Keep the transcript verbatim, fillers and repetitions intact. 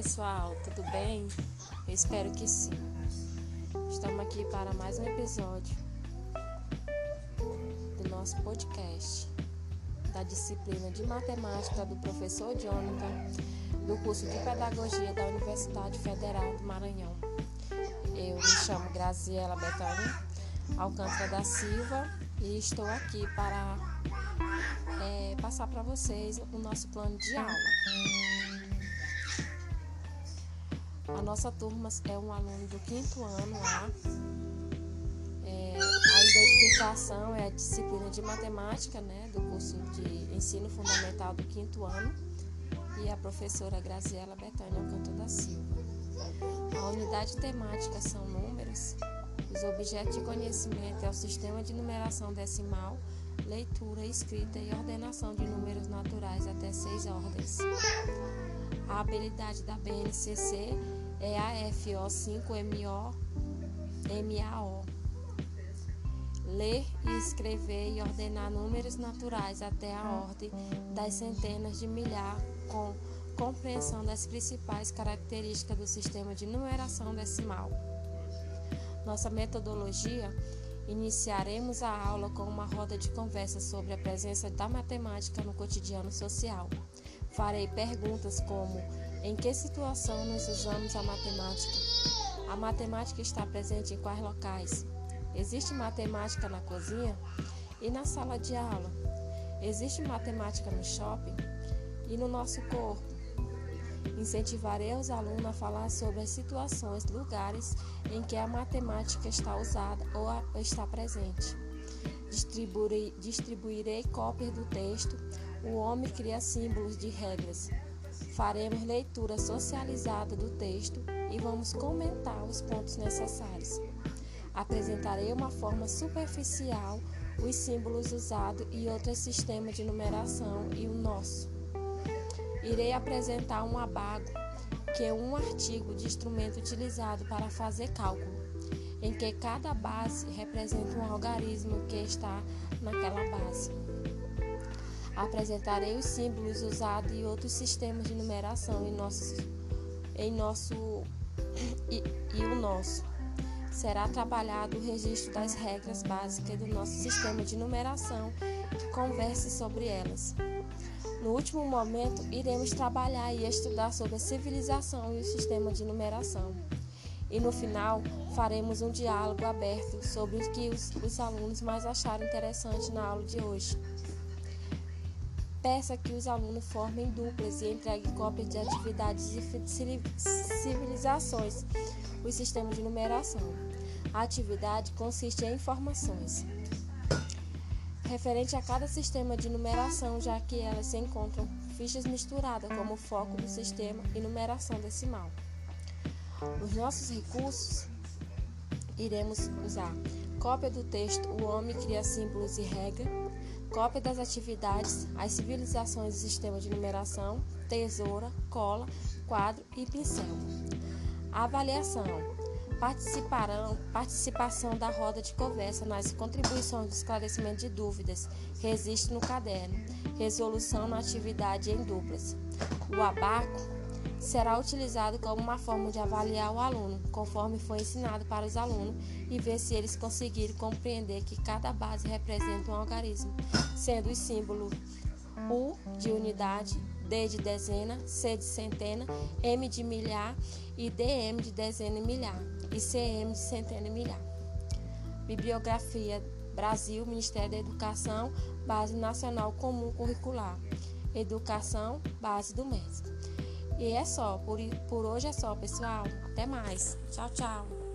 pessoal, tudo bem? Eu espero que sim. Estamos aqui para mais um episódio do nosso podcast da disciplina de matemática do professor Jonathan, do curso de pedagogia da Universidade Federal do Maranhão. Eu me chamo Graziela Betoni Alcântara da Silva e estou aqui para é, passar para vocês o nosso plano de aula. A nossa turma é um aluno do quinto ano A. É, a identificação é a disciplina de matemática, né, do curso de ensino fundamental do quinto ano, e a professora Graziela Betoni Alcântara da Silva. A unidade temática são números, os objetos de conhecimento é o sistema de numeração decimal, leitura, escrita e ordenação de números naturais até seis ordens. A habilidade da B N C C é a F O cinco M A O. Ler e escrever e ordenar números naturais até a ordem das centenas de milhar, com compreensão das principais características do sistema de numeração decimal. Nossa metodologia: iniciaremos a aula com uma roda de conversa sobre a presença da matemática no cotidiano social. Farei perguntas como: em que situação nós usamos a matemática? A matemática está presente em quais locais? Existe matemática na cozinha e na sala de aula? Existe matemática no shopping e no nosso corpo? Incentivarei os alunos a falar sobre as situações, lugares em que a matemática está usada ou está presente. Distribuirei, distribuirei cópias do texto. O homem cria símbolos de regras. Faremos leitura socializada do texto e vamos comentar os pontos necessários. Apresentarei uma forma superficial, os símbolos usados e outros sistemas de numeração e o nosso. Irei apresentar um abago, que é um artigo de instrumento utilizado para fazer cálculo, em que cada base representa um algarismo que está naquela base. Apresentarei os símbolos usados e outros sistemas de numeração em nosso, em nosso e, e o nosso. Será trabalhado o registro das regras básicas do nosso sistema de numeração e converse sobre elas. No último momento, iremos trabalhar e estudar sobre a civilização e o sistema de numeração. E no final, faremos um diálogo aberto sobre o que os, os alunos mais acharam interessante na aula de hoje. Peça que os alunos formem duplas e entreguem cópias de atividades e civilizações, os sistemas de numeração. A atividade consiste em informações referente a cada sistema de numeração, já que elas se encontram fichas misturadas como foco do sistema e numeração decimal. Os nossos recursos iremos usar cópia do texto O Homem Cria Símbolos e Regras, cópia das atividades, as civilizações e sistema de numeração, tesoura, cola, quadro e pincel. Avaliação: Participarão, participação da roda de conversa nas contribuições de esclarecimento de dúvidas, registro no caderno, resolução na atividade em duplas. O abaco será utilizado como uma forma de avaliar o aluno, conforme foi ensinado para os alunos, e ver se eles conseguiram compreender que cada base representa um algarismo, sendo os símbolos U de unidade, D de dezena, C de centena, M de milhar e D M de dezena e milhar, e C M de centena e milhar. Bibliografia: Brasil, Ministério da Educação, Base Nacional Comum Curricular, Educação, Base do M E S. E é só, por, por hoje é só, pessoal. Até mais. Tchau, tchau.